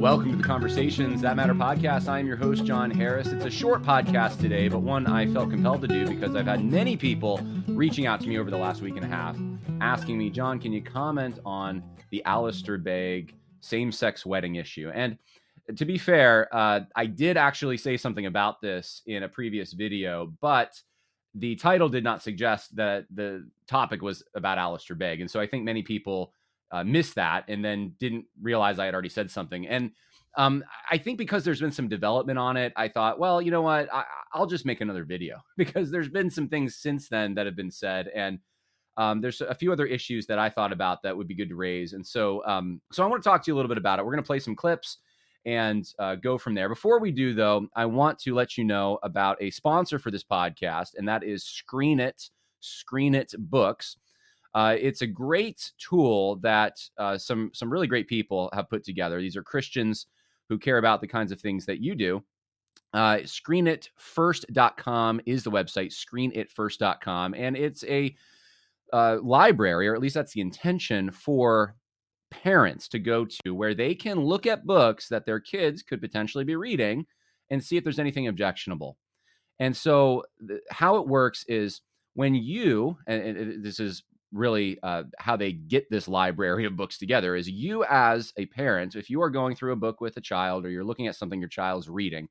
Welcome to the Conversations That Matter podcast. I am your host, John Harris. It's a short podcast today, but one I felt compelled to do because I've had many people reaching out to me over the last week and a half asking me, John, can you comment on the Alistair Begg same-sex wedding issue? And to be fair, I did actually say something about this in a previous video, but the title did not suggest that the topic was about Alistair Begg. And so I think many people missed that and then didn't realize I had already said something. And I think because there's been some development on it, I thought, well, you know what, I'll just make another video because there's been some things since then that have been said. And there's a few other issues that I thought about that would be good to raise. And so, I want to talk to you a little bit about it. We're going to play some clips and go from there. Before we do, though, I want to let you know about a sponsor for this podcast, and that is Screen It Books. It's a great tool that some really great people have put together. These are Christians who care about the kinds of things that you do. Screenitfirst.com is the website, screenitfirst.com. And it's a library, or at least that's the intention, for parents to go to where they can look at books that their kids could potentially be reading and see if there's anything objectionable. And so how it works is when you, and this is really how they get this library of books together, is you as a parent, if you are going through a book with a child or you're looking at something your child's reading,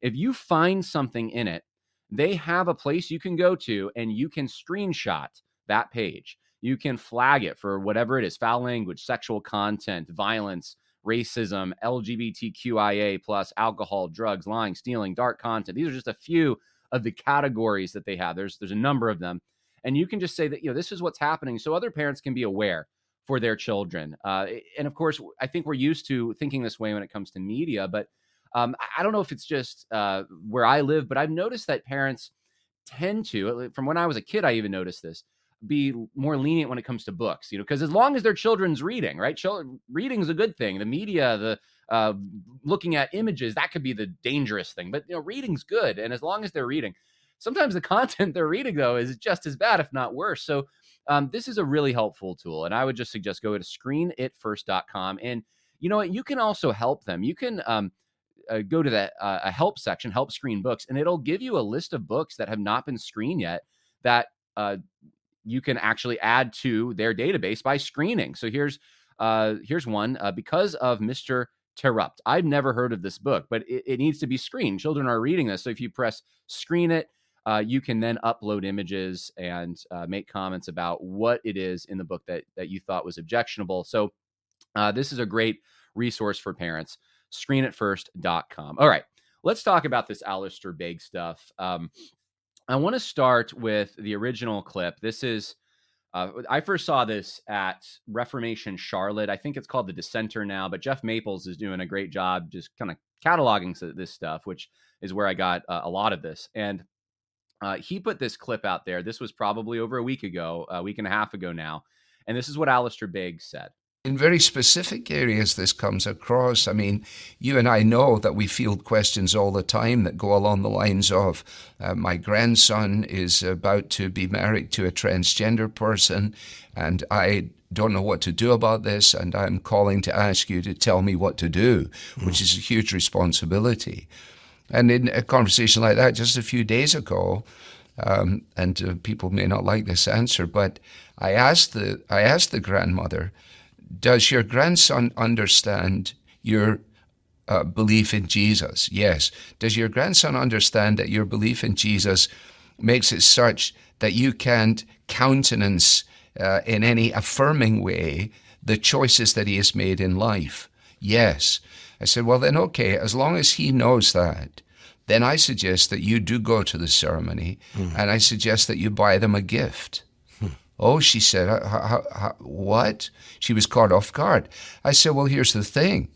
if you find something in it, they have a place you can go to and you can screenshot that page. You can flag it for whatever it is, foul language, sexual content, violence, racism, LGBTQIA+, alcohol, drugs, lying, stealing, dark content. These are just a few of the categories that they have. There's a number of them. And you can just say that, you know, this is what's happening so other parents can be aware for their children. And of course, I think we're used to thinking this way when it comes to media, but I don't know if it's just where I live, but I've noticed that parents tend to, from when I was a kid, I even noticed this, be more lenient when it comes to books, you know, because as long as their children's reading, right? Reading is a good thing. The media, the looking at images, that could be the dangerous thing, but, you know, reading's good. And as long as they're reading. Sometimes the content they're reading, though, is just as bad, if not worse. So this is a really helpful tool. And I would just suggest go to screenitfirst.com. And you know what? You can also help them. You can go to that a help section, help screen books, and it'll give you a list of books that have not been screened yet that you can actually add to their database by screening. So here's one, Because of Mr. Terrupt. I've never heard of this book, but it needs to be screened. Children are reading this. So if you press screen it, you can then upload images and make comments about what it is in the book that you thought was objectionable. So this is a great resource for parents, screenitfirst.com. All right, let's talk about this Alistair Begg stuff. I want to start with the original clip. This is, I first saw this at Reformation Charlotte. I think it's called the Dissenter now, but Jeff Maples is doing a great job just kind of cataloging this stuff, which is where I got a lot of this. And he put this clip out there. This was probably over a week and a half ago now. And this is what Alistair Begg said. In very specific areas, this comes across. I mean, you and I know that we field questions all the time that go along the lines of, my grandson is about to be married to a transgender person, and I don't know what to do about this, and I'm calling to ask you to tell me what to do, which is a huge responsibility. And in a conversation like that just a few days ago, and people may not like this answer, but I asked the grandmother, does your grandson understand your belief in Jesus? Yes. Does your grandson understand that your belief in Jesus makes it such that you can't countenance in any affirming way the choices that he has made in life? Yes. I said, well, then, okay, as long as he knows that, then I suggest that you do go to the ceremony, and I suggest that you buy them a gift. Oh, she said, what? She was caught off guard. I said, well, here's the thing.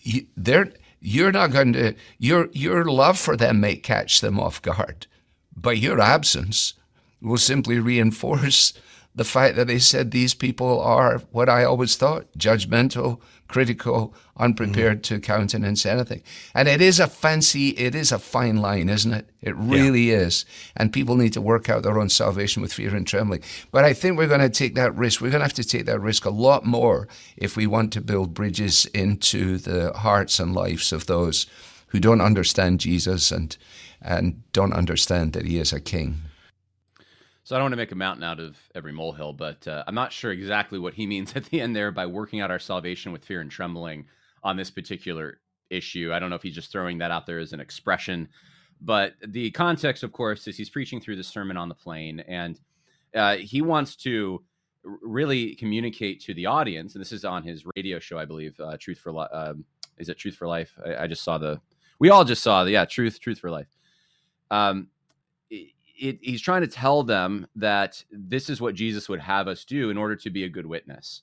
You're not going to, your love for them may catch them off guard, but your absence will simply reinforce the fact that they said these people are what I always thought, judgmental, critical, unprepared to countenance anything. And it is a fine line, isn't it? It really is. And people need to work out their own salvation with fear and trembling. But I think we're going to take that risk. We're going to have to take that risk a lot more if we want to build bridges into the hearts and lives of those who don't understand Jesus and don't understand that he is a king. So I don't want to make a mountain out of every molehill, but I'm not sure exactly what he means at the end there by working out our salvation with fear and trembling on this particular issue. I don't know if he's just throwing that out there as an expression, but the context, of course, is he's preaching through the Sermon on the Plain, and he wants to really communicate to the audience, and this is on his radio show, I believe, Truth for Life. Is it Truth for Life? I just saw we all just saw Truth for Life. He's trying to tell them that this is what Jesus would have us do in order to be a good witness.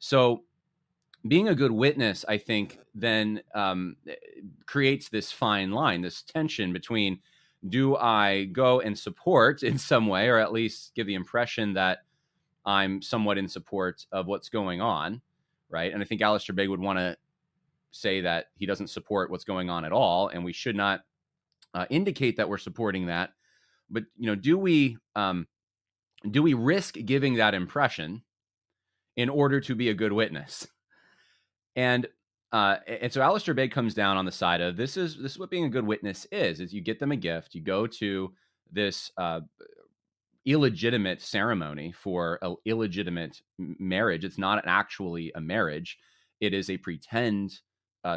So being a good witness, I think, then creates this fine line, this tension between, do I go and support in some way, or at least give the impression that I'm somewhat in support of what's going on, right? And I think Alistair Begg would want to say that he doesn't support what's going on at all, and we should not indicate that we're supporting that. But, you know, do we risk giving that impression in order to be a good witness? And so Alistair Begg comes down on the side of this is what being a good witness is you get them a gift, you go to this illegitimate ceremony for an illegitimate marriage. It's not actually a marriage. It is a pretend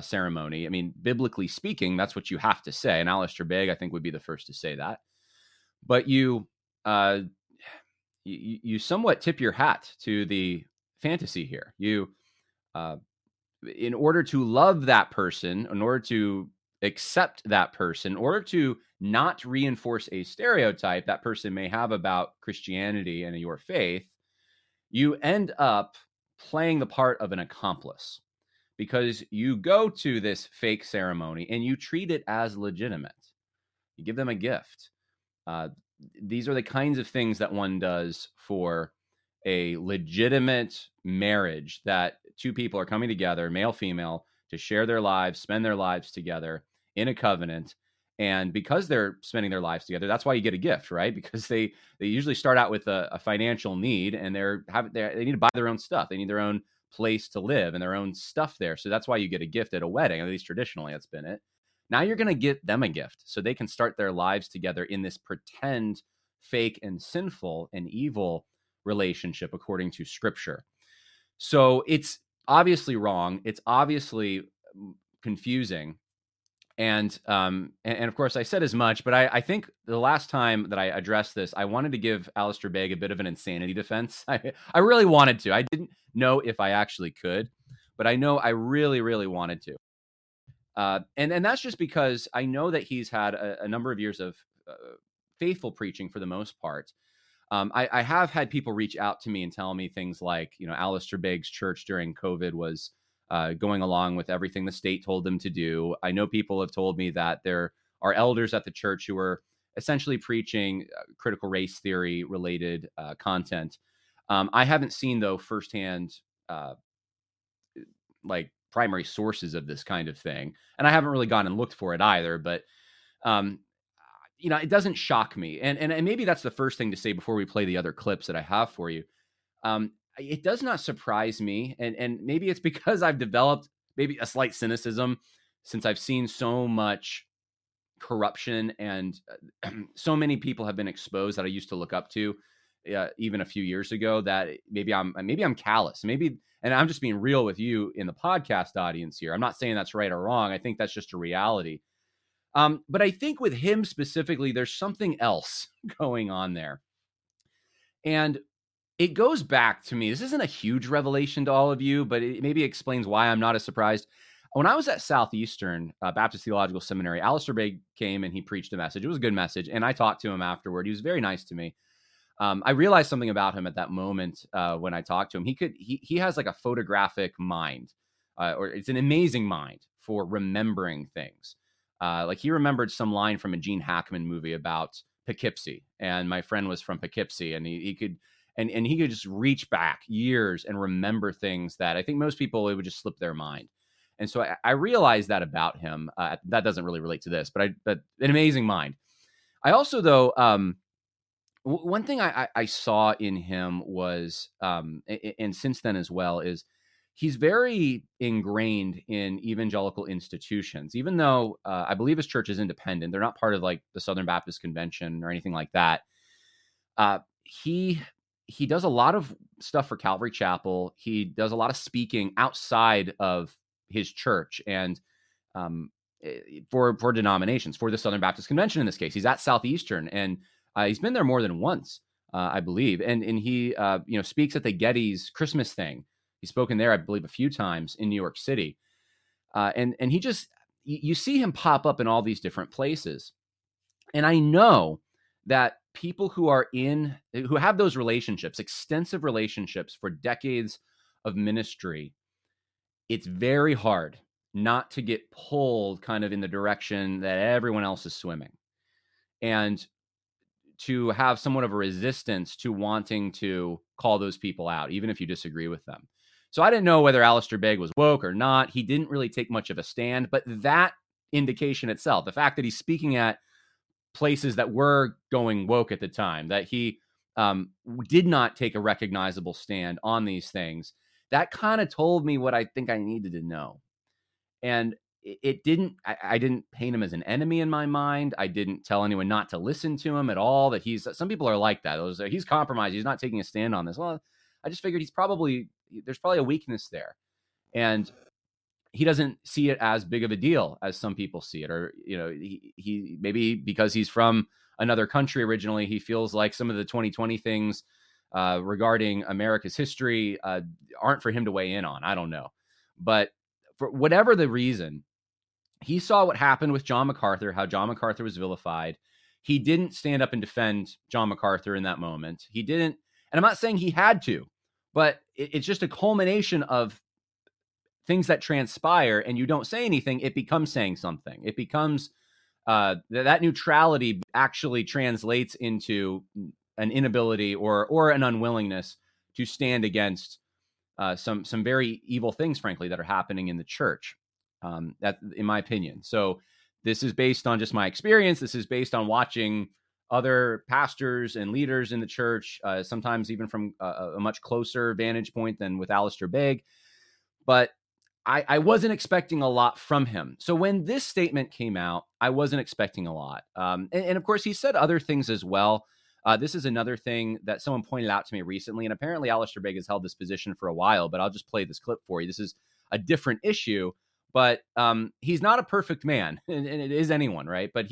ceremony. I mean, biblically speaking, that's what you have to say. And Alistair Begg, I think, would be the first to say that. But you somewhat tip your hat to the fantasy here. You, in order to love that person, in order to accept that person, in order to not reinforce a stereotype that person may have about Christianity and your faith, you end up playing the part of an accomplice because you go to this fake ceremony and you treat it as legitimate. You give them a gift. These are the kinds of things that one does for a legitimate marriage, that two people are coming together, male, female, to share their lives, spend their lives together in a covenant. And because they're spending their lives together, that's why you get a gift, right? Because they usually start out with a financial need, and they need to buy their own stuff. They need their own place to live and their own stuff there. So that's why you get a gift at a wedding, at least traditionally that's been it. Now you're going to get them a gift so they can start their lives together in this pretend, fake, and sinful and evil relationship according to Scripture. So it's obviously wrong. It's obviously confusing. And of course, I said as much, but I think the last time that I addressed this, I wanted to give Alistair Begg a bit of an insanity defense. I really wanted to. I didn't know if I actually could, but I know I really, really wanted to. And that's just because I know that he's had a number of years of faithful preaching for the most part. I have had people reach out to me and tell me things like, you know, Alistair Begg's church during COVID was going along with everything the state told them to do. I know people have told me that there are elders at the church who are essentially preaching critical race theory related content. I haven't seen, though, firsthand, primary sources of this kind of thing. And I haven't really gone and looked for it either, but, you know, it doesn't shock me. And maybe that's the first thing to say before we play the other clips that I have for you. It does not surprise me. And maybe it's because I've developed maybe a slight cynicism since I've seen so much corruption, and so many people have been exposed that I used to look up to even a few years ago, that maybe I'm callous, maybe, and I'm just being real with you in the podcast audience here. I'm not saying that's right or wrong. I think that's just a reality. But I think with him specifically, there's something else going on there. And it goes back to me. This isn't a huge revelation to all of you, but it maybe explains why I'm not as surprised. When I was at Southeastern Baptist Theological Seminary, Alistair Begg came and he preached a message. It was a good message. And I talked to him afterward. He was very nice to me. I realized something about him at that moment when I talked to him. He has like a photographic mind, or it's an amazing mind for remembering things. Like he remembered some line from a Gene Hackman movie about Poughkeepsie, and my friend was from Poughkeepsie, and he could just reach back years and remember things that I think most people, it would just slip their mind. And so I realized that about him. That doesn't really relate to this, but an amazing mind. I also though one thing I saw in him was, and since then as well, is he's very ingrained in evangelical institutions, even though I believe his church is independent. They're not part of like the Southern Baptist Convention or anything like that. He does a lot of stuff for Calvary Chapel. He does a lot of speaking outside of his church and for denominations, for the Southern Baptist Convention in this case. He's at Southeastern, and he's been there more than once, I believe. And he speaks at the Getty's Christmas thing. He's spoken there, I believe, a few times in New York City. And he just, you see him pop up in all these different places. And I know that people who have those relationships, extensive relationships for decades of ministry, it's very hard not to get pulled kind of in the direction that everyone else is swimming, and to have somewhat of a resistance to wanting to call those people out, even if you disagree with them. So I didn't know whether Alistair Begg was woke or not. He didn't really take much of a stand, but that indication itself, the fact that he's speaking at places that were going woke at the time, that he did not take a recognizable stand on these things, that kind of told me what I think I needed to know. And it didn't, I didn't paint him as an enemy in my mind. I didn't tell anyone not to listen to him at all, that some people are like that. He's compromised. He's not taking a stand on this. Well, I just figured there's probably a weakness there, and he doesn't see it as big of a deal as some people see it. Or, he maybe because he's from another country originally, he feels like some of the 2020 things regarding America's history aren't for him to weigh in on. I don't know. But for whatever the reason, he saw what happened with John MacArthur, how John MacArthur was vilified. He didn't stand up and defend John MacArthur in that moment. He didn't. And I'm not saying he had to, but it's just a culmination of things that transpire, and you don't say anything. It becomes saying something. It becomes that neutrality actually translates into an inability or an unwillingness to stand against some very evil things, frankly, that are happening in the church. That, in my opinion. So this is based on just my experience. This is based on watching other pastors and leaders in the church, sometimes even from a much closer vantage point than with Alistair Begg. But I wasn't expecting a lot from him. So when this statement came out, I wasn't expecting a lot. And of course, he said other things as well. This is another thing that someone pointed out to me recently. And apparently, Alistair Begg has held this position for a while, but I'll just play this clip for you. This is a different issue, but he's not a perfect man. And it is anyone, right? But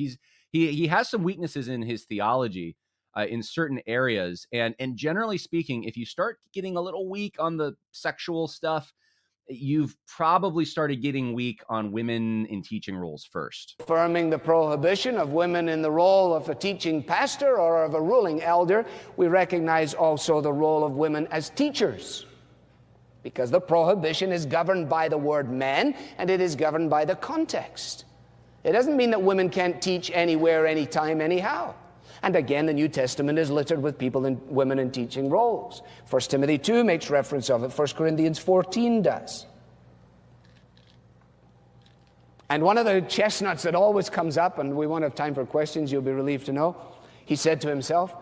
He has some weaknesses in his theology in certain areas. And generally speaking, if you start getting a little weak on the sexual stuff, you've probably started getting weak on women in teaching roles first. Affirming the prohibition of women in the role of a teaching pastor or of a ruling elder, we recognize also the role of women as teachers, because the prohibition is governed by the word man, and it is governed by the context. It doesn't mean that women can't teach anywhere, anytime, anyhow. And again, the New Testament is littered with women in teaching roles. 1 Timothy 2 makes reference of it. 1 Corinthians 14 does. And one of the chestnuts that always comes up, and we won't have time for questions, you'll be relieved to know, he said to himself,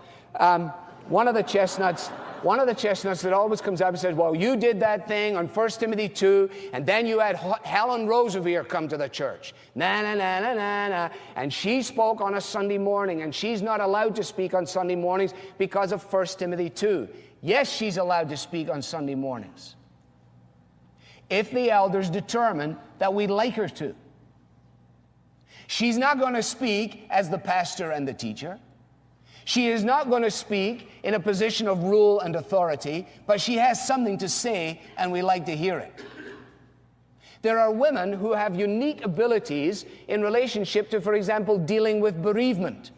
one of the chestnuts One of the chestnuts that always comes up and says, well, you did that thing on 1 Timothy 2, and then you had Helen Roosevelt come to the church. Na, na, na, na, na, na. And she spoke on a Sunday morning, and she's not allowed to speak on Sunday mornings because of 1 Timothy 2. Yes, she's allowed to speak on Sunday mornings, if the elders determine that we'd like her to. She's not going to speak as the pastor and the teacher. She is not going to speak in a position of rule and authority, but she has something to say, and we like to hear it. There are women who have unique abilities in relationship to, for example, dealing with bereavement.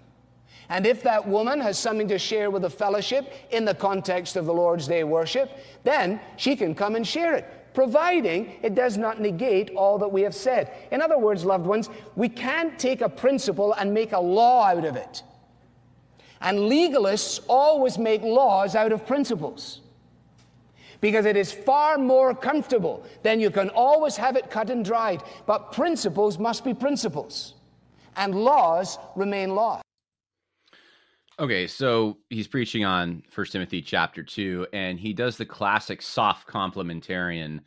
And if that woman has something to share with the fellowship in the context of the Lord's Day worship, then she can come and share it, providing it does not negate all that we have said. In other words, loved ones, we can't take a principle and make a law out of it. And legalists always make laws out of principles, because it is far more comfortable. Then you can always have it cut and dried. But principles must be principles, and laws remain laws. Okay, so he's preaching on 1 Timothy chapter 2, and he does the classic soft complementarian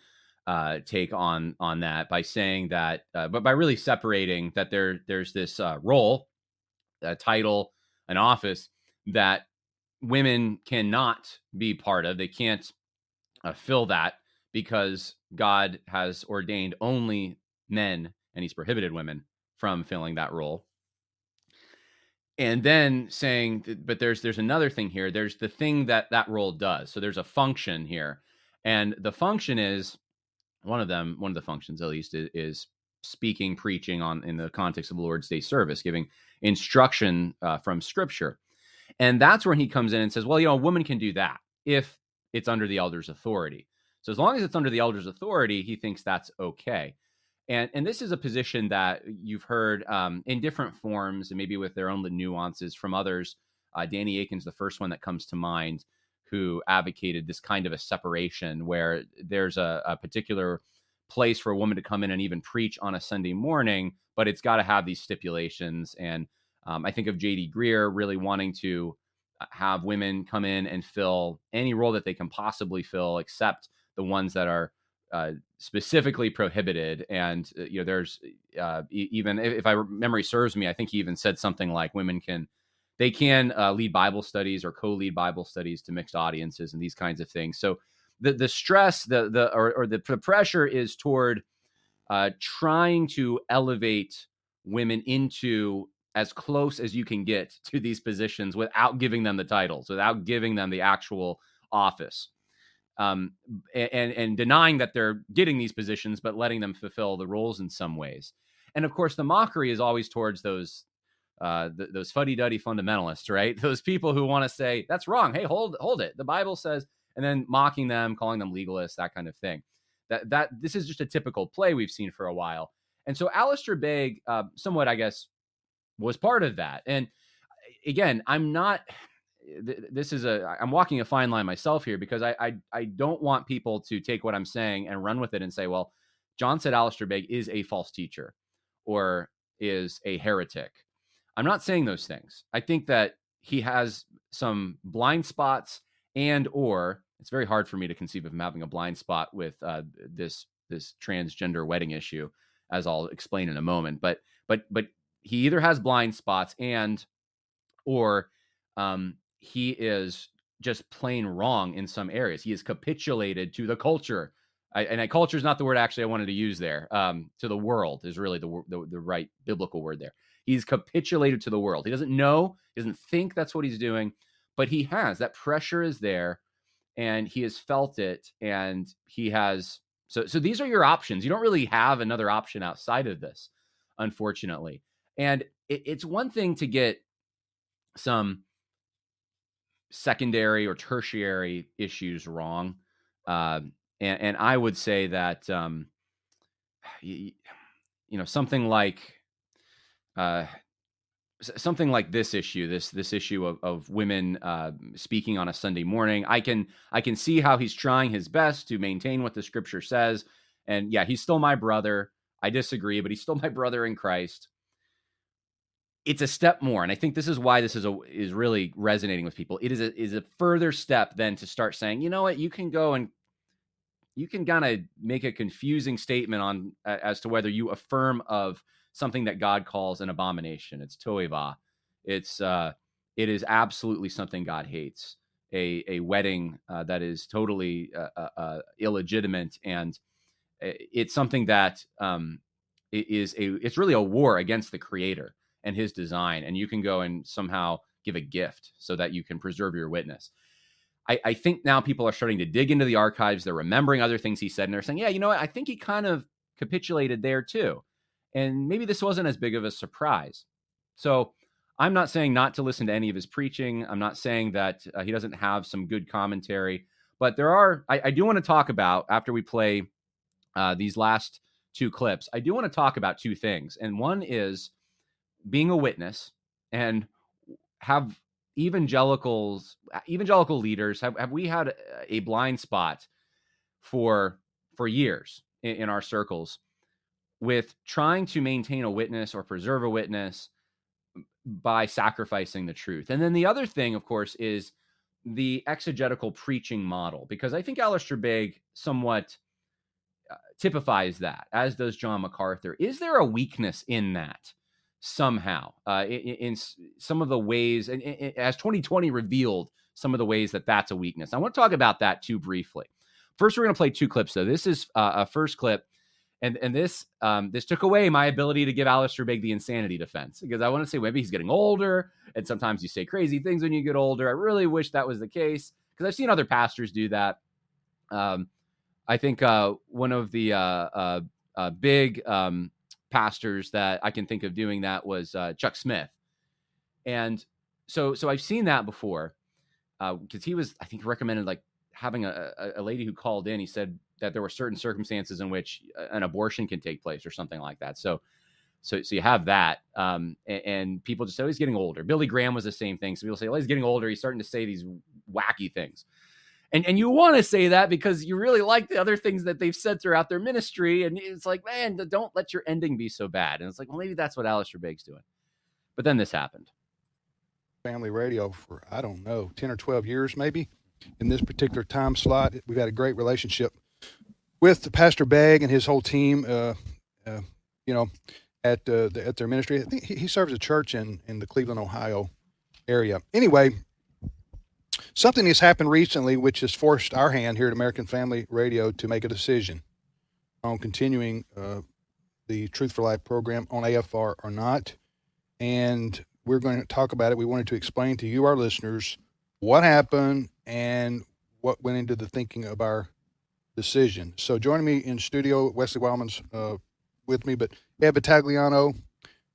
take on that by saying that, but by really separating that there's this role, a title, an office that women cannot be part of. They can't fill that because God has ordained only men, and he's prohibited women from filling that role. And then saying, but there's another thing here. There's the thing that role does. So there's a function here. And the function is, one of the functions at least, is speaking, preaching in the context of the Lord's Day service, giving instruction from Scripture. And that's when he comes in and says, well, a woman can do that if it's under the elder's authority. So as long as it's under the elder's authority, he thinks that's okay. And this is a position that you've heard in different forms and maybe with their own nuances from others. Danny Aiken's the first one that comes to mind, who advocated this kind of a separation where there's a particular place for a woman to come in and even preach on a Sunday morning, but it's got to have these stipulations. And I think of J.D. Greer really wanting to have women come in and fill any role that they can possibly fill except the ones that are specifically prohibited. And there's even if I memory serves me, I think he even said something like women can lead Bible studies or co-lead Bible studies to mixed audiences and these kinds of things. So the stress, the pressure is toward trying to elevate women into as close as you can get to these positions without giving them the titles, without giving them the actual office. And denying that they're getting these positions, but letting them fulfill the roles in some ways. And of course, the mockery is always towards those fuddy-duddy fundamentalists, right? Those people who want to say, that's wrong. Hey, hold it. The Bible says, and then mocking them, calling them legalists, that kind of thing. That this is just a typical play we've seen for a while. And so Alistair Begg, somewhat, I guess, was part of that. And again, I'm walking a fine line myself here, because I don't want people to take what I'm saying and run with it and say, well, John said Alistair Begg is a false teacher or is a heretic. I'm not saying those things. I think that he has some blind spots, and or it's very hard for me to conceive of him having a blind spot with this transgender wedding issue, as I'll explain in a moment. But he either has blind spots and or he is just plain wrong in some areas. He is capitulated to the culture. Culture is not the word actually I wanted to use there. To the world is really the right biblical word there. He's capitulated to the world. He doesn't know, he doesn't think that's what he's doing, but he has. That pressure is there, and he has felt it, and he has. So these are your options. You don't really have another option outside of this, unfortunately. And it's one thing to get some secondary or tertiary issues wrong. And I would say that, something like this issue, this issue of women speaking on a Sunday morning, I can see how he's trying his best to maintain what the Scripture says. And yeah, he's still my brother. I disagree, but he's still my brother in Christ. it's a step more. And I think this is why this is really resonating with people. It is a further step than to start saying, you know what, you can go and you can kind of make a confusing statement on as to whether you affirm of something that God calls an abomination. It's toeva. It is absolutely something God hates. A wedding that is totally illegitimate, and it's something that it's really a war against the Creator and His design. And you can go and somehow give a gift so that you can preserve your witness. I think now people are starting to dig into the archives. They're remembering other things he said, and they're saying, yeah, you know what? I think he kind of capitulated there too. And maybe this wasn't as big of a surprise. So I'm not saying not to listen to any of his preaching. I'm not saying that he doesn't have some good commentary, but there are, I do want to talk about, after we play these last two clips, I do want to talk about two things. And one is being a witness, and have evangelical leaders, have we had a blind spot for years in our circles with trying to maintain a witness or preserve a witness by sacrificing the truth? And then the other thing, of course, is the exegetical preaching model, because I think Alistair Begg somewhat typifies that, as does John MacArthur. Is there a weakness in that somehow, in some of the ways, and as 2020 revealed some of the ways that that's a weakness? I want to talk about that too briefly. First, we're going to play two clips. So this is a first clip. And this took away my ability to give Alistair Begg the insanity defense, because I want to say maybe he's getting older, and sometimes you say crazy things when you get older. I really wish that was the case, because I've seen other pastors do that. I think one of the big pastors that I can think of doing that was Chuck Smith. And so I've seen that before, because he was, I think, recommended like having a lady who called in. He said that there were certain circumstances in which an abortion can take place or something like that. So you have that, and people just say, oh, he's getting older. Billy Graham was the same thing. So people say, well, he's getting older. He's starting to say these wacky things. And you want to say that because you really like the other things that they've said throughout their ministry. And it's like, man, don't let your ending be so bad. And it's like, well, maybe that's what Alistair Begg's doing. But then this happened. Family radio for, I don't know, 10 or 12 years, maybe. In this particular time slot, we've had a great relationship with Pastor Begg and his whole team, at their ministry. I think he serves a church in the Cleveland, Ohio area. Anyway, something has happened recently which has forced our hand here at American Family Radio to make a decision on continuing the Truth for Life program on AFR or not. And we're going to talk about it. We wanted to explain to you, our listeners, what happened and what went into the thinking of our decision. So joining me in studio, Wesley Wildman's with me, but Evan Tagliano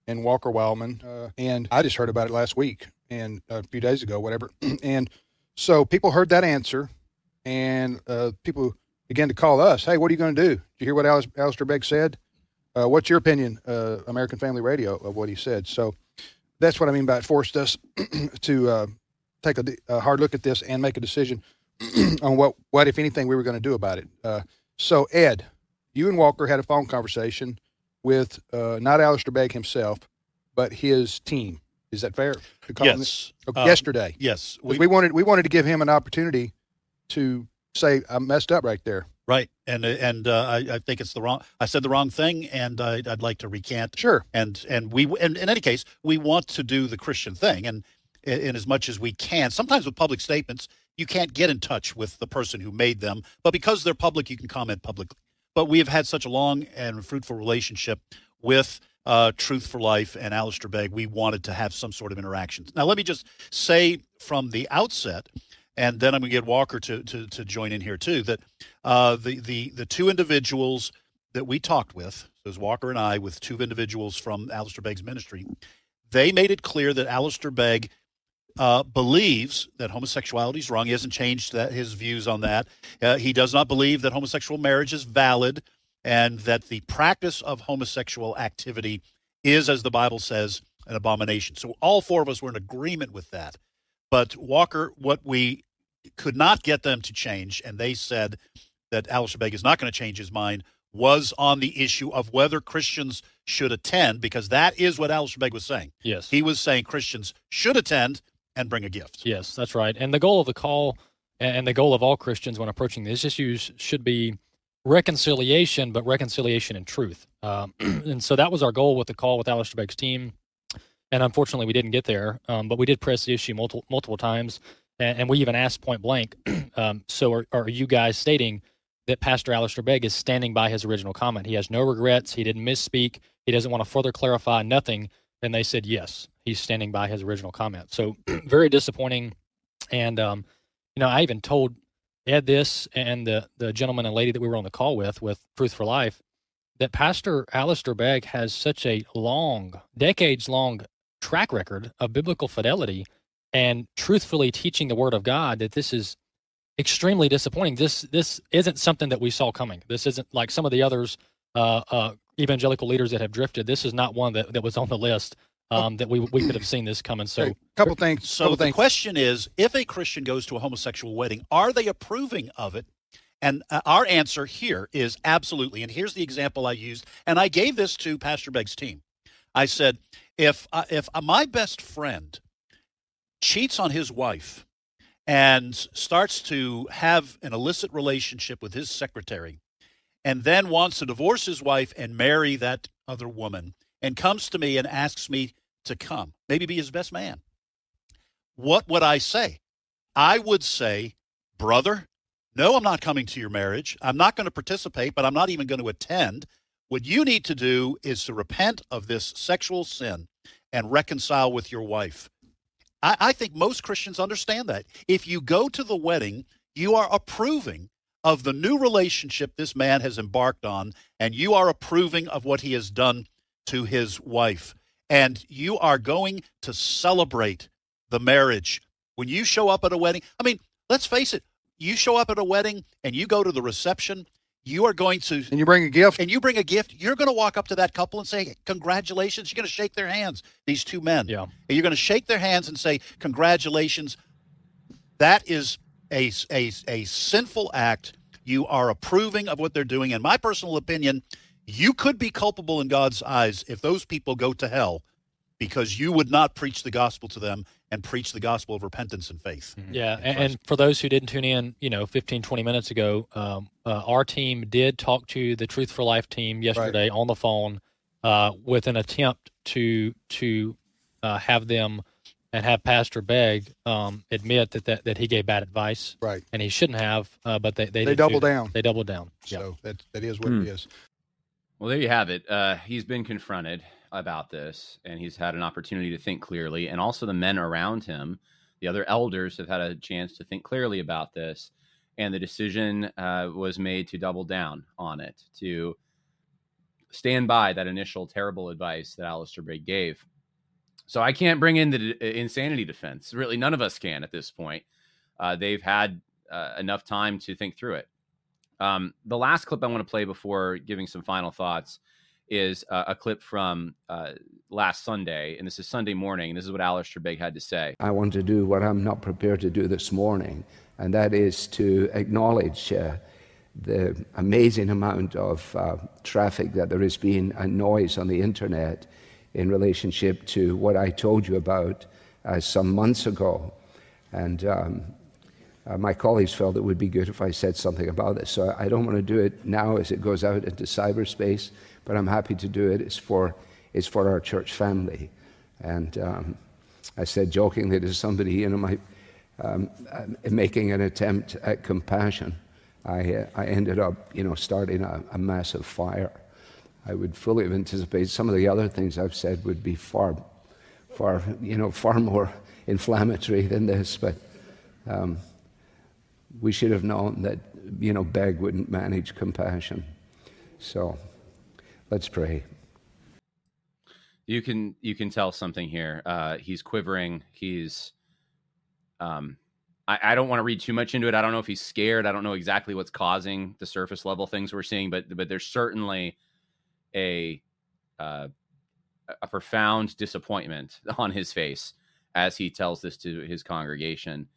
and Walker Wildman. And I just heard about it last week and a few days ago, whatever. And so people heard that answer, and people began to call us. Hey, what are you going to do? Did you hear what Alistair Begg said? What's your opinion, American Family Radio, of what he said? So that's what I mean by it forced us to take a hard look at this and make a decision on what, if anything, we were going to do about it. So, Ed, you and Walker had a phone conversation with not Alistair Begg himself, but his team. Is that fair? Yes. Yesterday. Yes. We wanted to give him an opportunity to say, I messed up right there. Right. And I think it's I said the wrong thing, and I'd like to recant. Sure. And we in any case, we want to do the Christian thing, and as much as we can. Sometimes with public statements, you can't get in touch with the person who made them, but because they're public, you can comment publicly. But we have had such a long and fruitful relationship with Truth for Life and Alistair Begg. We wanted to have some sort of interactions. Now, let me just say from the outset, and then I'm going to get Walker to join in here too, that the two individuals that we talked with, it was Walker and I, with two individuals from Alistair Begg's ministry, they made it clear that Alistair Begg believes that homosexuality is wrong. He hasn't changed his views on that. He does not believe that homosexual marriage is valid, and that the practice of homosexual activity is, as the Bible says, an abomination. So all four of us were in agreement with that. But Walker, what we could not get them to change, and they said that Alistair Begg is not going to change his mind, was on the issue of whether Christians should attend, because that is what Alistair Begg was saying. Yes. He was saying Christians should attend and bring a gift. Yes, that's right. And the goal of the call and the goal of all Christians when approaching these issues should be reconciliation, but reconciliation in truth. And so that was our goal with the call with Alistair Begg's team. And unfortunately, we didn't get there, but we did press the issue multiple times. And we even asked point blank, so are you guys stating that Pastor Alistair Begg is standing by his original comment? He has no regrets. He didn't misspeak. He doesn't want to further clarify nothing. And they said, yes, he's standing by his original comment. So very disappointing. And, you know, I even told Ed this and the gentleman and lady that we were on the call with Truth for Life, that Pastor Alistair Begg has such a long, decades-long track record of biblical fidelity and truthfully teaching the Word of God, that this is extremely disappointing. This isn't something that we saw coming. This isn't like some of the others evangelical leaders that have drifted. This is not one that was on the list that we could have seen this coming. So couple things. Question is, if a Christian goes to a homosexual wedding, are they approving of it? And our answer here is absolutely. And here's the example I used, and I gave this to Pastor Begg's team. I said, if my best friend cheats on his wife and starts to have an illicit relationship with his secretary, and then wants to divorce his wife and marry that other woman, and comes to me and asks me to come, maybe be his best man, what would I say? I would say, brother, no, I'm not coming to your marriage. I'm not going to participate, but I'm not even going to attend. What you need to do is to repent of this sexual sin and reconcile with your wife. I think most Christians understand that. If you go to the wedding, you are approving of the new relationship this man has embarked on, and you are approving of what he has done to his wife. And you are going to celebrate the marriage. When you show up at a wedding, I mean, let's face it, you show up at a wedding and you go to the reception, you are going to... And you bring a gift. And you bring a gift. You're going to walk up to that couple and say, congratulations. You're going to shake their hands, these two men. Yeah. And you're going to shake their hands and say, congratulations. That is a sinful act. You are approving of what they're doing. In my personal opinion, you could be culpable in God's eyes if those people go to hell because you would not preach the gospel to them and preach the gospel of repentance and faith. Yeah, and for those who didn't tune in, 15, 20 minutes ago, our team did talk to the Truth for Life team yesterday on the phone with an attempt to have them and have Pastor Begg admit that he gave bad advice. Right. And he shouldn't have, but they doubled down. They doubled down. Yep. So that is what it is. Well, there you have it. He's been confronted about this, and he's had an opportunity to think clearly, and also the men around him, the other elders, have had a chance to think clearly about this, and the decision was made to double down on it, to stand by that initial terrible advice that Alistair Begg gave. So I can't bring in the insanity defense. Really, none of us can at this point. They've had enough time to think through it. The last clip I want to play before giving some final thoughts is a clip from last Sunday, and this is Sunday morning, and this is what Alistair Begg had to say. I want to do what I'm not prepared to do this morning, and that is to acknowledge the amazing amount of traffic that there has been and noise on the internet in relationship to what I told you about some months ago. And my colleagues felt it would be good if I said something about this. So I don't want to do it now as it goes out into cyberspace, but I'm happy to do it. It's for our church family. And I said jokingly to somebody, making an attempt at compassion, I ended up, starting a massive fire. I would fully have anticipated some of the other things I've said would be far more inflammatory than this, but... we should have known that, Begg wouldn't manage compassion. So let's pray. You can tell something here. He's quivering. He's, I don't want to read too much into it. I don't know if he's scared. I don't know exactly what's causing the surface level things we're seeing, but there's certainly a profound disappointment on his face as he tells this to his congregation.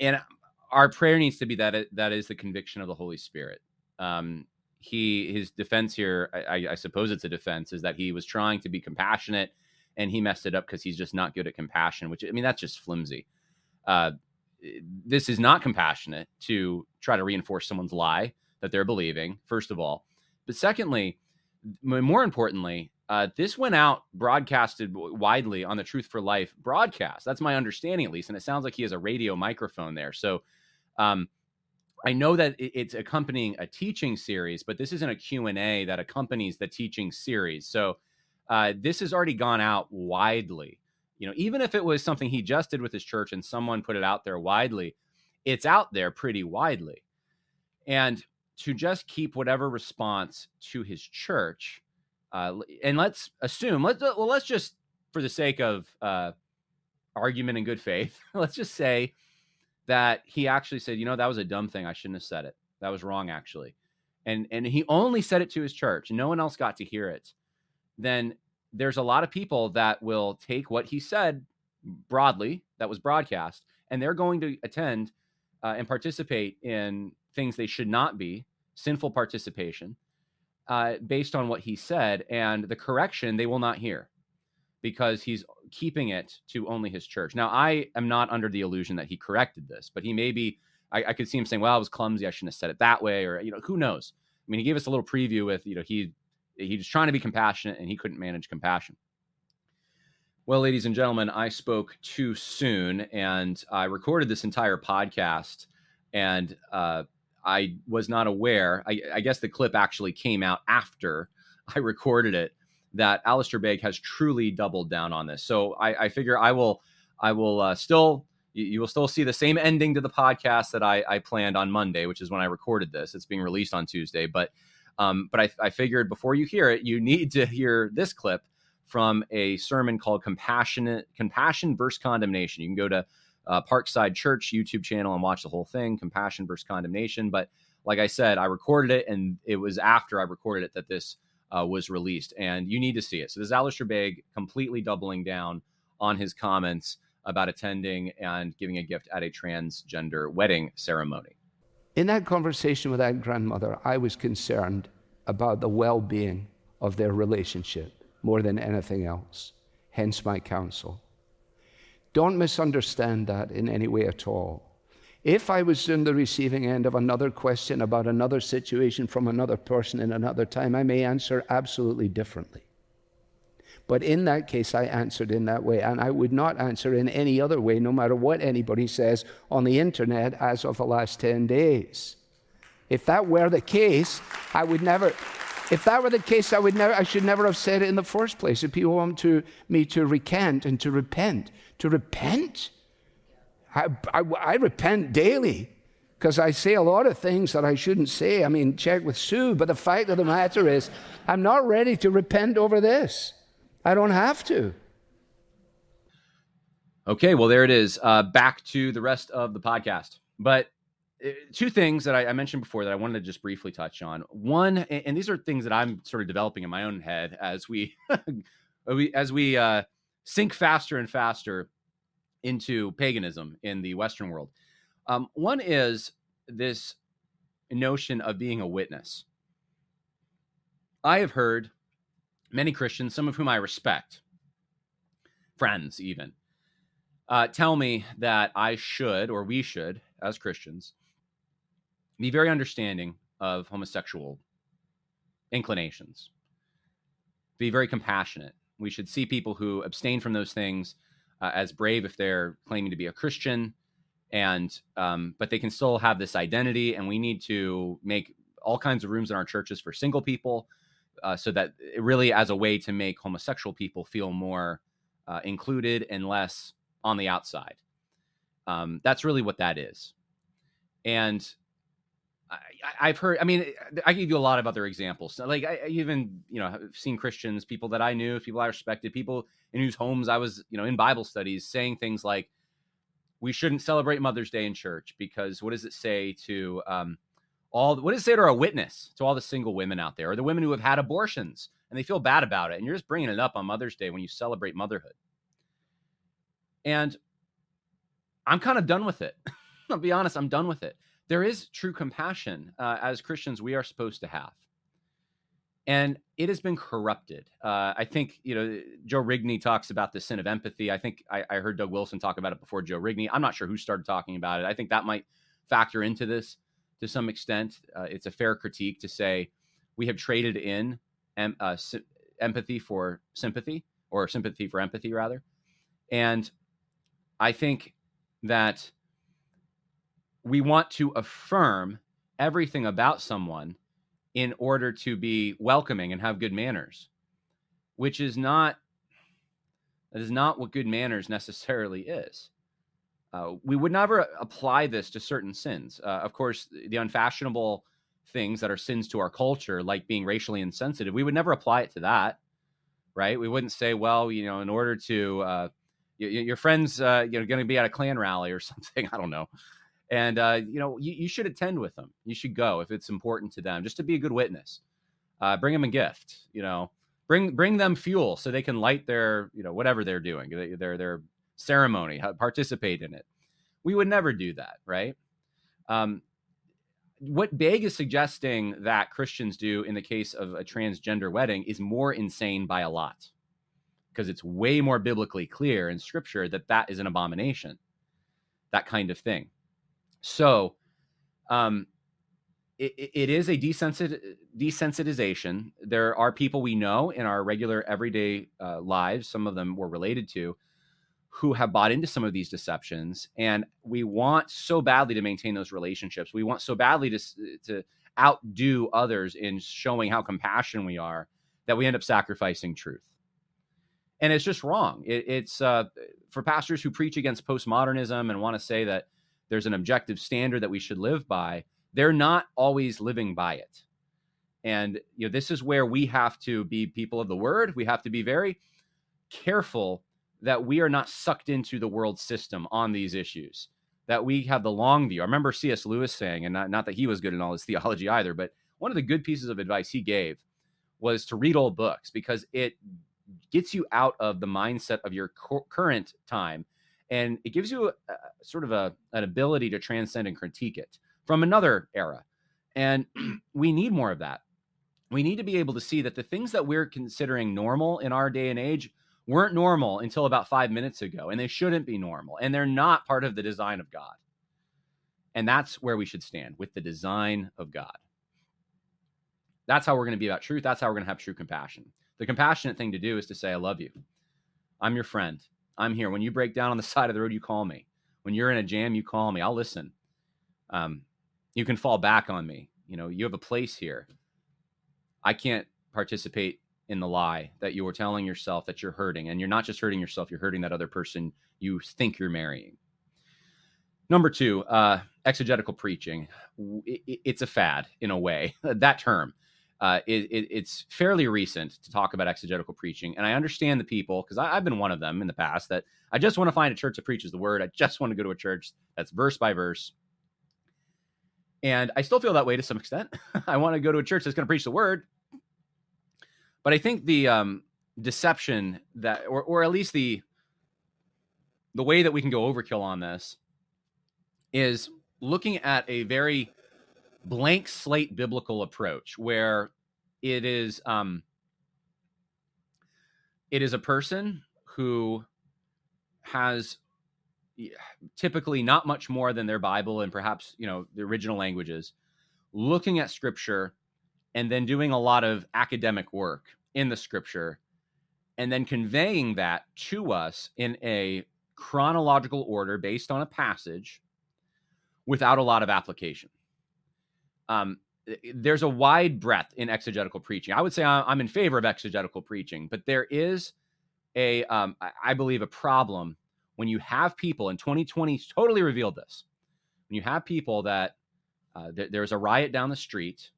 And our prayer needs to be that is the conviction of the Holy Spirit. his defense here, I suppose it's a defense, is that he was trying to be compassionate and he messed it up because he's just not good at compassion, which, I mean, that's just flimsy. This is not compassionate to try to reinforce someone's lie that they're believing, first of all. But secondly, more importantly, this went out broadcasted widely on the Truth for Life broadcast. That's my understanding, at least. And it sounds like he has a radio microphone there. So I know that it's accompanying a teaching series, but this isn't a Q&A that accompanies the teaching series. So this has already gone out widely. You know, even if it was something he just did with his church and someone put it out there widely, it's out there pretty widely. And to just keep whatever response to his church, and let's assume, let's just, for the sake of argument and good faith, let's just say that he actually said, you know, that was a dumb thing. I shouldn't have said it. That was wrong, actually. And he only said it to his church. No one else got to hear it. Then there's a lot of people that will take what he said broadly, that was broadcast, and they're going to attend and participate in things they should not be, sinful participation, based on what he said, and the correction they will not hear because he's keeping it to only his church. Now, I am not under the illusion that he corrected this, but he may be, I could see him saying, well, I was clumsy. I shouldn't have said it that way. Or, you know, who knows? I mean, he gave us a little preview with, you know, he was trying to be compassionate and he couldn't manage compassion. Well, ladies and gentlemen, I spoke too soon and I recorded this entire podcast and, I was not aware, I guess the clip actually came out after I recorded it, that Alistair Begg has truly doubled down on this. So I figure I will still, you will still see the same ending to the podcast that I planned on Monday, which is when I recorded this. It's being released on Tuesday. But I figured before you hear it, you need to hear this clip from a sermon called Compassion versus Condemnation. You can go to Parkside Church YouTube channel and watch the whole thing, Compassion versus Condemnation. But like I said, I recorded it, and it was after I recorded it that this was released, and you need to see it. So this is Alistair Begg completely doubling down on his comments about attending and giving a gift at a transgender wedding ceremony. In that conversation with that grandmother, I was concerned about the well-being of their relationship more than anything else, hence my counsel. Don't misunderstand that in any way at all. If I was in the receiving end of another question about another situation from another person in another time, I may answer absolutely differently. But in that case, I answered in that way, and I would not answer in any other way, no matter what anybody says on the internet as of the last 10 days. If that were the case, I would never... If that were the case, I should never have said it in the first place. If people want me to recant and to repent, I repent daily because I say a lot of things that I shouldn't say. I mean, check with Sue. But the fact of the matter is, I'm not ready to repent over this. I don't have to. Okay, well, there it is. Back to the rest of the podcast, but. Two things that I mentioned before that I wanted to just briefly touch on. One, and these are things that I'm sort of developing in my own head as we sink faster and faster into paganism in the Western world. One is this notion of being a witness. I have heard many Christians, some of whom I respect, friends even, tell me that I should, or we should, as Christians, be very understanding of homosexual inclinations, be very compassionate. We should see people who abstain from those things as brave if they're claiming to be a Christian, and but they can still have this identity, and we need to make all kinds of rooms in our churches for single people so that it really as a way to make homosexual people feel more included and less on the outside. That's really what that is. And I've heard, I mean, I give you a lot of other examples. Like I even, you know, I've seen Christians, people that I knew, people I respected, people in whose homes I was, you know, in Bible studies saying things like, we shouldn't celebrate Mother's Day in church because what does it say to what does it say to our witness, to all the single women out there or the women who have had abortions and they feel bad about it. And you're just bringing it up on Mother's Day when you celebrate motherhood. And I'm kind of done with it. I'll be honest, I'm done with it. There is true compassion as Christians we are supposed to have. And it has been corrupted. I think, Joe Rigney talks about the sin of empathy. I think I heard Doug Wilson talk about it before Joe Rigney. I'm not sure who started talking about it. I think that might factor into this to some extent. It's a fair critique to say we have traded in empathy for sympathy, or sympathy for empathy, rather. And I think that we want to affirm everything about someone in order to be welcoming and have good manners, which is not what good manners necessarily is. We would never apply this to certain sins. Of course, the unfashionable things that are sins to our culture, like being racially insensitive, we would never apply it to that, right? We wouldn't say, well, in order to your friends, going to be at a Klan rally or something. I don't know. And, you should attend with them. You should go if it's important to them, just to be a good witness. Bring them a gift, bring them fuel so they can light their, whatever they're doing, their ceremony, participate in it. We would never do that, right? What Begg is suggesting that Christians do in the case of a transgender wedding is more insane by a lot, because it's way more biblically clear in Scripture that is an abomination, that kind of thing. So it is a desensitization. There are people we know in our regular everyday lives, some of them we're related to, who have bought into some of these deceptions. And we want so badly to maintain those relationships. We want so badly to outdo others in showing how compassionate we are that we end up sacrificing truth. And it's just wrong. It's for pastors who preach against postmodernism and want to say that there's an objective standard that we should live by. They're not always living by it. And, this is where we have to be people of the word. We have to be very careful that we are not sucked into the world system on these issues, that we have the long view. I remember C.S. Lewis saying, and not that he was good in all his theology either, but one of the good pieces of advice he gave was to read old books, because it gets you out of the mindset of your current time. And it gives you an ability to transcend and critique it from another era. And we need more of that. We need to be able to see that the things that we're considering normal in our day and age weren't normal until about 5 minutes ago, and they shouldn't be normal, and they're not part of the design of God. And that's where we should stand, with the design of God. That's how we're going to be about truth. That's how we're going to have true compassion. The compassionate thing to do is to say, I love you. I'm your friend. I'm here. When you break down on the side of the road, you call me. When you're in a jam, you call me. I'll listen. You can fall back on me. You have a place here. I can't participate in the lie that you were telling yourself that you're hurting. And you're not just hurting yourself, you're hurting that other person you think you're marrying. Number two, exegetical preaching. It's a fad in a way. That term. It's fairly recent to talk about exegetical preaching. And I understand the people, because I've been one of them in the past, that I just want to find a church that preaches the word. I just want to go to a church that's verse by verse. And I still feel that way to some extent. I want to go to a church that's going to preach the word. But I think the deception that, or at least the way that we can go overkill on this is looking at a very blank slate biblical approach, where it is a person who has typically not much more than their Bible and perhaps the original languages, looking at Scripture and then doing a lot of academic work in the Scripture and then conveying that to us in a chronological order based on a passage without a lot of application. There's a wide breadth in exegetical preaching. I would say I'm in favor of exegetical preaching, but there is I believe, a problem when you have people, and 2020 totally revealed this, when you have people that there's a riot down the street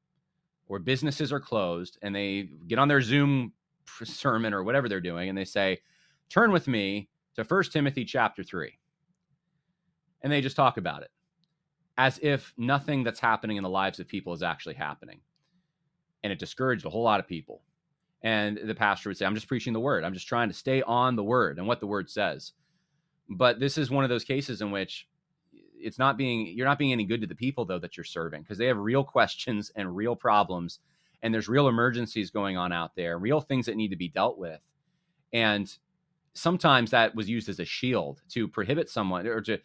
or businesses are closed, and they get on their Zoom sermon or whatever they're doing, and they say, turn with me to 1 Timothy chapter 3. And they just talk about it, as if nothing that's happening in the lives of people is actually happening. And it discouraged a whole lot of people. And the pastor would say, I'm just preaching the word. I'm just trying to stay on the word and what the word says. But this is one of those cases in which you're not being any good to the people, though, that you're serving, because they have real questions and real problems. and there's real emergencies going on out there, real things that need to be dealt with. And sometimes that was used as a shield to prohibit someone or to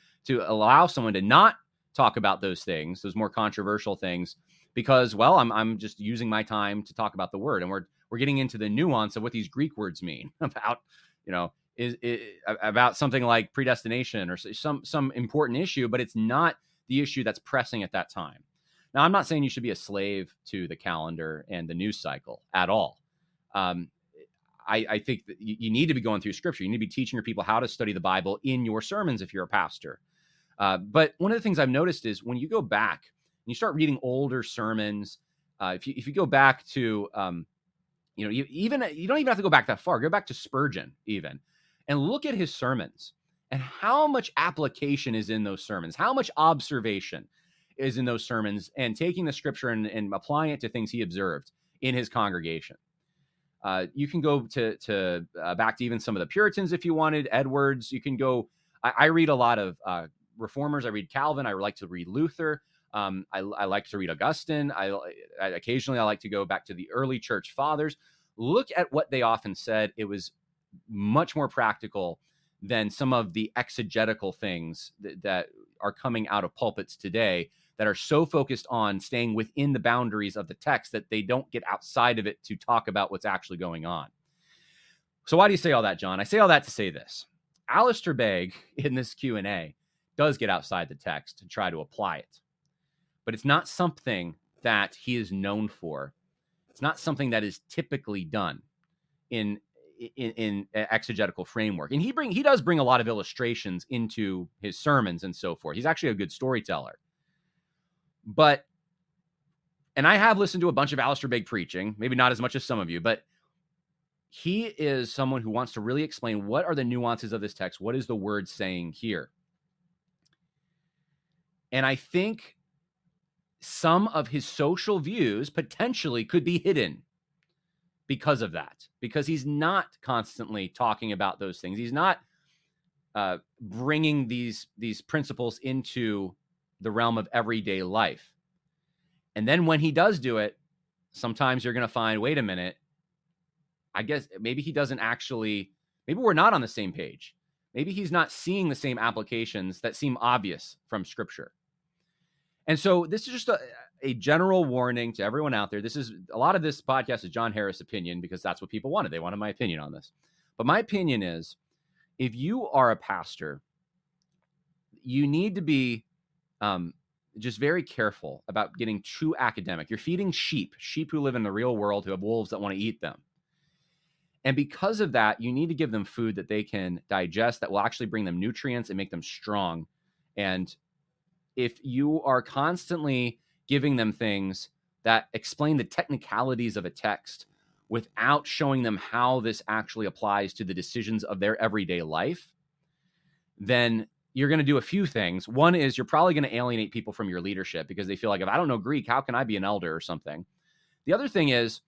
allow someone to not talk about those things, those more controversial things, because, well, I'm just using my time to talk about the word. And we're getting into the nuance of what these Greek words mean about, you know, about something like predestination or some important issue, but it's not the issue that's pressing at that time. Now, I'm not saying you should be a slave to the calendar and the news cycle at all. I think that you need to be going through scripture. You need to be teaching your people how to study the Bible in your sermons if you're a pastor. But one of the things I've noticed is when you go back and you start reading older sermons, if you go back to, you don't even have to go back that far. Go back to Spurgeon even and look at his sermons and how much application is in those sermons, how much observation is in those sermons, and taking the scripture and applying it to things he observed in his congregation. You can go to back to even some of the Puritans if you wanted, Edwards. You can go. I read a lot of reformers. I read Calvin. I like to read Luther. I like to read Augustine. I occasionally like to go back to the early church fathers. Look at what they often said. It was much more practical than some of the exegetical things that are coming out of pulpits today that are so focused on staying within the boundaries of the text that they don't get outside of it to talk about what's actually going on. So why do you say all that, John? I say all that to say this. Alistair Begg in this Q&A does get outside the text and try to apply it, but it's not something that he is known for. It's not something that is typically done in exegetical framework. And he does bring a lot of illustrations into his sermons and so forth. He's actually a good storyteller. But, and I have listened to a bunch of Alistair Begg preaching, maybe not as much as some of you, but he is someone who wants to really explain what are the nuances of this text? What is the word saying here? And I think some of his social views potentially could be hidden because of that, because he's not constantly talking about those things. He's not bringing these principles into the realm of everyday life. And then when he does do it, sometimes you're going to find, wait a minute, I guess maybe he doesn't actually, maybe we're not on the same page. Maybe he's not seeing the same applications that seem obvious from scripture. And so this is just a general warning to everyone out there. This is a lot of this podcast is John Harris' opinion because that's what people wanted. They wanted my opinion on this. But my opinion is if you are a pastor, you need to be just very careful about getting too academic. You're feeding sheep who live in the real world, who have wolves that want to eat them. And because of that, you need to give them food that they can digest that will actually bring them nutrients and make them strong. And if you are constantly giving them things that explain the technicalities of a text without showing them how this actually applies to the decisions of their everyday life, then you're going to do a few things. One is you're probably going to alienate people from your leadership because they feel like, if I don't know Greek, how can I be an elder or something? The other thing is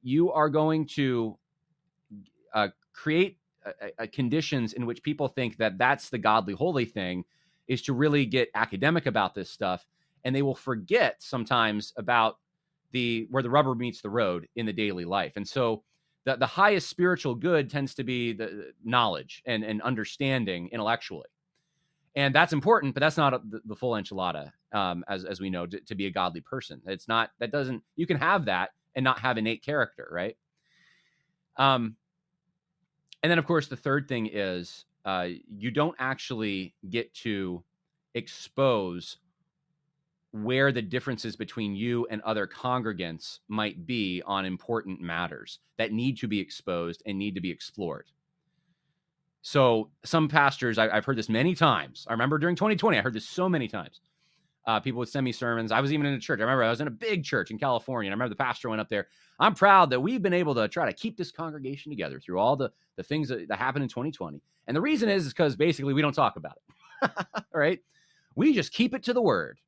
you are going to create conditions in which people think that that's the godly holy thing, is to really get academic about this stuff. And they will forget sometimes about where the rubber meets the road in the daily life. And so the highest spiritual good tends to be the knowledge and understanding intellectually. And that's important, but that's not the full enchilada, as we know, to be a godly person. It's not, that doesn't, you can have that and not have innate character, right? And then, of course, the third thing is you don't actually get to expose where the differences between you and other congregants might be on important matters that need to be exposed and need to be explored. So some pastors, I've heard this many times. I remember during 2020, I heard this so many times. People would send me sermons. I was even in a church. I remember I was in a big church in California. And I remember the pastor went up there. I'm proud that we've been able to try to keep this congregation together through all the things that happened in 2020. And the reason is because basically we don't talk about it, all right? We just keep it to the word.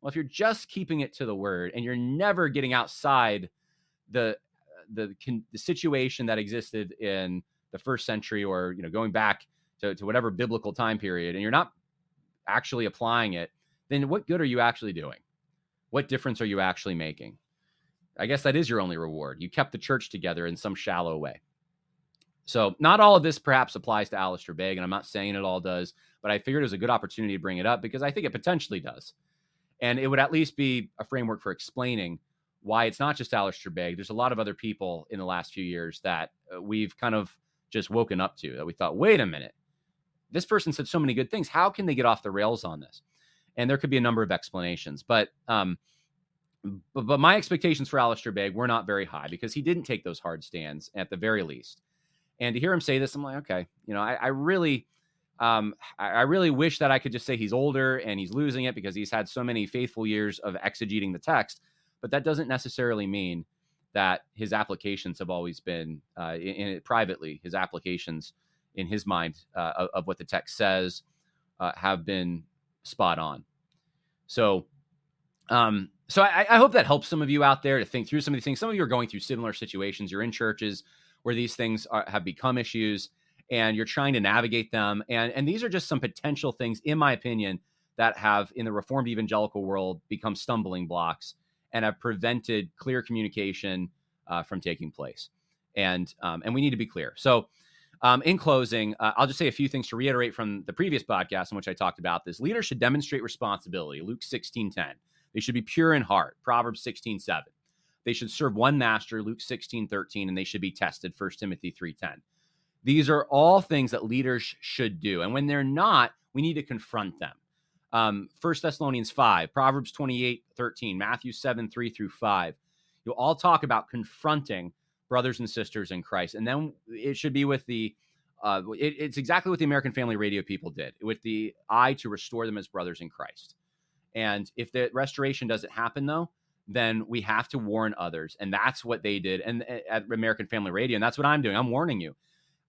Well, if you're just keeping it to the word and you're never getting outside the situation that existed in the first century, or, you know, going back to whatever biblical time period, and you're not actually applying it, then what good are you actually doing? What difference are you actually making? I guess that is your only reward. You kept the church together in some shallow way. So not all of this perhaps applies to Alistair Begg, and I'm not saying it all does, but I figured it was a good opportunity to bring it up because I think it potentially does. And it would at least be a framework for explaining why it's not just Alistair Begg. There's a lot of other people in the last few years that we've kind of just woken up to, that we thought, wait a minute, this person said so many good things. How can they get off the rails on this? And there could be a number of explanations, but my expectations for Alistair Begg were not very high because he didn't take those hard stands at the very least. And to hear him say this, I'm like, okay, you know, I really wish that I could just say he's older and he's losing it because he's had so many faithful years of exegeting the text, but that doesn't necessarily mean that his applications have always been privately, his applications in his mind of what the text says have been spot on. So I hope that helps some of you out there to think through some of these things. Some of you are going through similar situations. You're in churches where these things have become issues and you're trying to navigate them. And these are just some potential things, in my opinion, that have in the Reformed evangelical world become stumbling blocks and have prevented clear communication from taking place. And we need to be clear. So in closing, I'll just say a few things to reiterate from the previous podcast in which I talked about this. Leaders should demonstrate responsibility, Luke 16:10. They should be pure in heart, Proverbs 16:7. They should serve one master, Luke 16:13, and they should be tested, 1 Timothy 3:10. These are all things that leaders should do. And when they're not, we need to confront them. 1 Thessalonians 5, Proverbs 28:13, Matthew 7:3 through 5. You'll all talk about confronting brothers and sisters in Christ. And then it should be with the, it's exactly what the American Family Radio people did, with the eye to restore them as brothers in Christ. And if the restoration doesn't happen, though, then we have to warn others. And that's what they did and at American Family Radio. And that's what I'm doing. I'm warning you.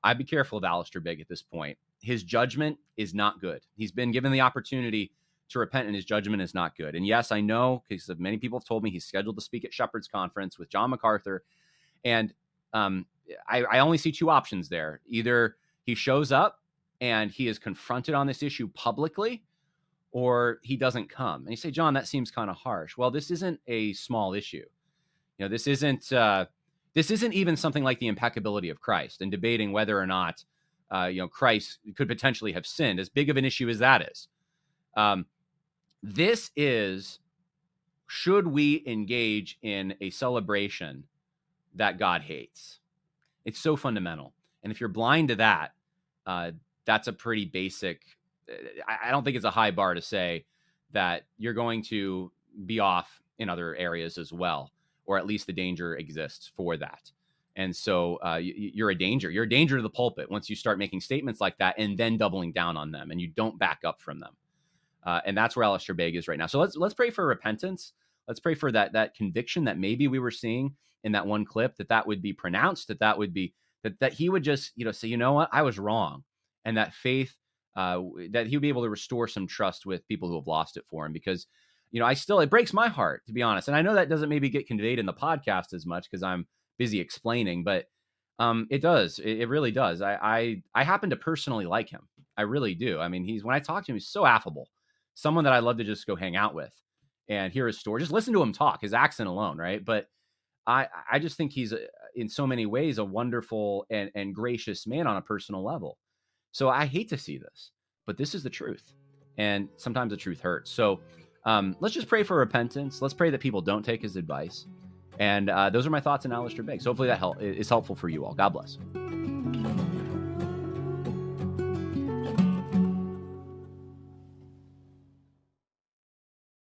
I'd be careful of Alistair Begg at this point. His judgment is not good. He's been given the opportunity to repent, and his judgment is not good. And yes, I know, because many people have told me he's scheduled to speak at Shepherd's Conference with John MacArthur. And I only see two options there. Either he shows up and he is confronted on this issue publicly, or he doesn't come. And you say, John, that seems kind of harsh. Well, this isn't a small issue. You know, this isn't even something like the impeccability of Christ and debating whether or not, Christ could potentially have sinned, as big of an issue as that is. This is, should we engage in a celebration that God hates? It's so fundamental. And if you're blind to that, that's a pretty basic, I don't think it's a high bar to say that you're going to be off in other areas as well, or at least the danger exists for that. And so you're a danger. You're a danger to the pulpit once you start making statements like that and then doubling down on them and you don't back up from them. And that's where Alistair Begg is right now. So let's pray for repentance. Let's pray for that conviction that maybe we were seeing in that one clip, that would be pronounced, that he would just, say, you know what, I was wrong. And that faith, that he would be able to restore some trust with people who have lost it for him, because, it breaks my heart, to be honest. And I know that doesn't maybe get conveyed in the podcast as much because I'm busy explaining, but it does. It really does. I happen to personally like him. I really do. I mean, when I talk to him, he's so affable, someone that I love to just go hang out with and hear his story. Just listen to him talk, his accent alone. Right. But I just think he's in so many ways a wonderful and gracious man on a personal level. So I hate to see this, but this is the truth. And sometimes the truth hurts. So let's just pray for repentance. Let's pray that people don't take his advice. And those are my thoughts on Alistair Begg. So hopefully that is helpful for you all. God bless.